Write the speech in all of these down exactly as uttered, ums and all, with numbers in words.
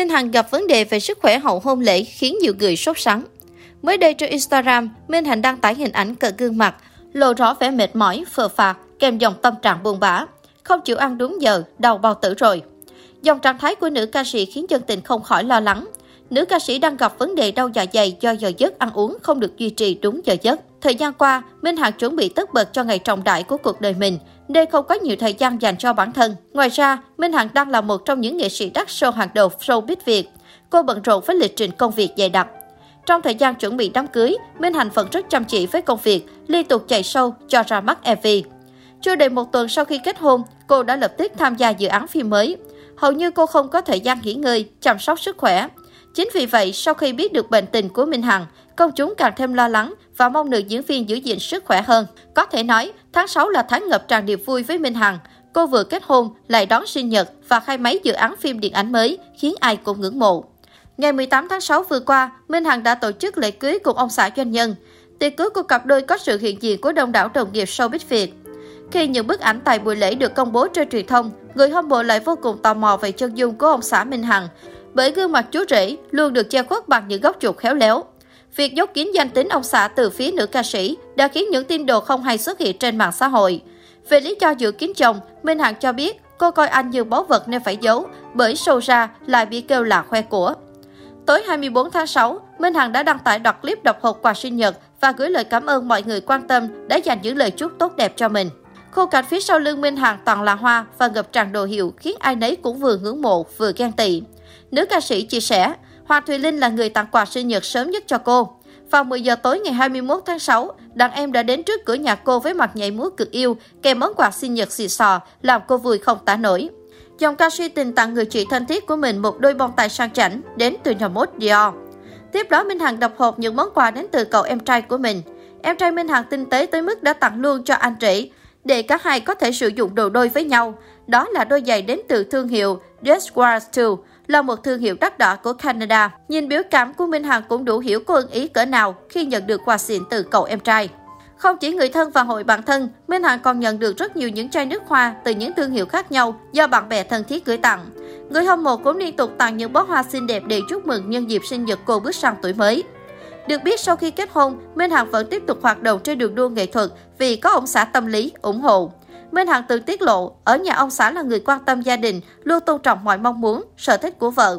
Minh Hằng gặp vấn đề về sức khỏe hậu hôn lễ khiến nhiều người sốt sắng. Mới đây trên Instagram, Minh Hằng đăng tải hình ảnh cờ gương mặt, lộ rõ vẻ mệt mỏi, phờ phạc, kèm dòng tâm trạng buồn bã. Không chịu ăn đúng giờ, đau bao tử rồi. Dòng trạng thái của nữ ca sĩ khiến dân tình không khỏi lo lắng. Nữ ca sĩ đang gặp vấn đề đau dạ dày do giờ giấc ăn uống không được duy trì đúng giờ giấc. Thời gian qua, Minh Hằng chuẩn bị tất bật cho ngày trọng đại của cuộc đời mình, nên không có nhiều thời gian dành cho bản thân. Ngoài ra, Minh Hằng đang là một trong những nghệ sĩ đắt show hàng đầu showbiz Việt. Cô bận rộn với lịch trình công việc dày đặc. Trong thời gian chuẩn bị đám cưới, Minh Hằng vẫn rất chăm chỉ với công việc, liên tục chạy show cho ra mắt em vê. Chưa đầy một tuần sau khi kết hôn, cô đã lập tức tham gia dự án phim mới. Hầu như cô không có thời gian nghỉ ngơi, chăm sóc sức khỏe. Chính vì vậy, sau khi biết được bệnh tình của Minh Hằng, công chúng càng thêm lo lắng và mong nữ diễn viên giữ gìn sức khỏe hơn. Có thể nói, tháng sáu là tháng ngập tràn niềm vui với Minh Hằng. Cô vừa kết hôn, lại đón sinh nhật và khai máy dự án phim điện ảnh mới, khiến ai cũng ngưỡng mộ. Ngày mười tám tháng sáu vừa qua, Minh Hằng đã tổ chức lễ cưới cùng ông xã doanh nhân. Tiệc cưới của cặp đôi có sự hiện diện của đông đảo đồng nghiệp showbiz Việt. Khi những bức ảnh tại buổi lễ được công bố trên truyền thông, người hâm mộ lại vô cùng tò mò về chân dung của ông xã Minh Hằng, bởi gương mặt chú rể luôn được che khuất bằng những góc chuột khéo léo. Việc giấu kín danh tính ông xã từ phía nữ ca sĩ đã khiến những tin đồn không hay xuất hiện trên mạng xã hội. Về lý do giữ kín chồng, Minh Hằng cho biết cô coi anh như báu vật nên phải giấu, bởi show ra lại bị kêu là khoe của. Tối hai mươi tư tháng sáu, Minh Hằng đã đăng tải đoạn clip đọc hộp quà sinh nhật và gửi lời cảm ơn mọi người quan tâm đã dành những lời chúc tốt đẹp cho mình. Khung cảnh phía sau lưng Minh Hằng toàn là hoa và ngập tràn đồ hiệu khiến ai nấy cũng vừa ngưỡng mộ vừa ghen tị. Nữ ca sĩ chia sẻ, Hoàng Thùy Linh là người tặng quà sinh nhật sớm nhất cho cô. Vào mười giờ tối ngày hai mươi mốt tháng sáu, đàn em đã đến trước cửa nhà cô với mặt nhảy múa cực yêu, kèm món quà sinh nhật xì xò, làm cô vui không tả nổi. Dòng ca sĩ tình tặng người chị thân thiết của mình một đôi bông tai sang chảnh đến từ nhà mốt Dior. Tiếp đó, Minh Hằng đập hộp những món quà đến từ cậu em trai của mình. Em trai Minh Hằng tinh tế tới mức đã tặng luôn cho anh rể, để cả hai có thể sử dụng đồ đôi với nhau. Đó là đôi giày đến từ thương hiệu Desquares hai, là một thương hiệu đắt đỏ của Canada. Nhìn biểu cảm của Minh Hằng cũng đủ hiểu cô ưng ý cỡ nào khi nhận được quà xịn từ cậu em trai. Không chỉ người thân và hội bạn thân, Minh Hằng còn nhận được rất nhiều những chai nước hoa từ những thương hiệu khác nhau do bạn bè thân thiết gửi tặng. Người hâm mộ cũng liên tục tặng những bó hoa xinh đẹp để chúc mừng nhân dịp sinh nhật cô bước sang tuổi mới. Được biết, sau khi kết hôn, Minh Hằng vẫn tiếp tục hoạt động trên đường đua nghệ thuật vì có ông xã tâm lý ủng hộ. Minh Hằng từng tiết lộ, ở nhà ông xã là người quan tâm gia đình, luôn tôn trọng mọi mong muốn, sở thích của vợ.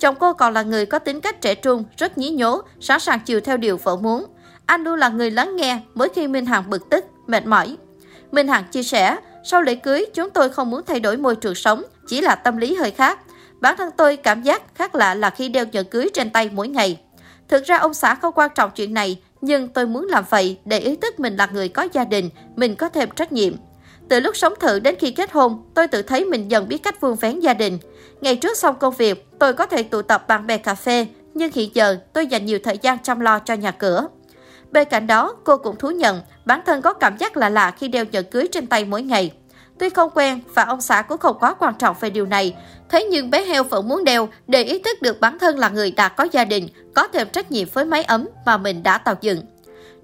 Chồng cô còn là người có tính cách trẻ trung, rất nhí nhố, sẵn sàng chiều theo điều vợ muốn. Anh luôn là người lắng nghe mỗi khi Minh Hằng bực tức, mệt mỏi. Minh Hằng chia sẻ, sau lễ cưới, chúng tôi không muốn thay đổi môi trường sống, chỉ là tâm lý hơi khác. Bản thân tôi cảm giác khác lạ là khi đeo nhẫn cưới trên tay mỗi ngày. Thực ra ông xã không quan trọng chuyện này, nhưng tôi muốn làm vậy để ý thức mình là người có gia đình, mình có thêm trách nhiệm. Từ lúc sống thử đến khi kết hôn, tôi tự thấy mình dần biết cách vun vén gia đình. Ngày trước xong công việc, tôi có thể tụ tập bạn bè cà phê, nhưng hiện giờ tôi dành nhiều thời gian chăm lo cho nhà cửa. Bên cạnh đó, cô cũng thú nhận bản thân có cảm giác lạ lạ khi đeo nhẫn cưới trên tay mỗi ngày. Tuy không quen và ông xã cũng không quá quan trọng về điều này, thế nhưng bé heo vẫn muốn đeo để ý thức được bản thân là người đã có gia đình, có thêm trách nhiệm với mái ấm mà mình đã tạo dựng.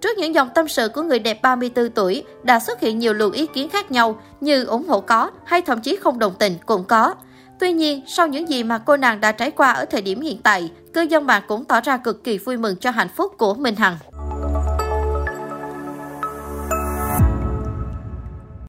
Trước những dòng tâm sự của người đẹp ba mươi tư tuổi, đã xuất hiện nhiều luồng ý kiến khác nhau như ủng hộ có hay thậm chí không đồng tình cũng có. Tuy nhiên, sau những gì mà cô nàng đã trải qua ở thời điểm hiện tại, cư dân mạng cũng tỏ ra cực kỳ vui mừng cho hạnh phúc của Minh Hằng.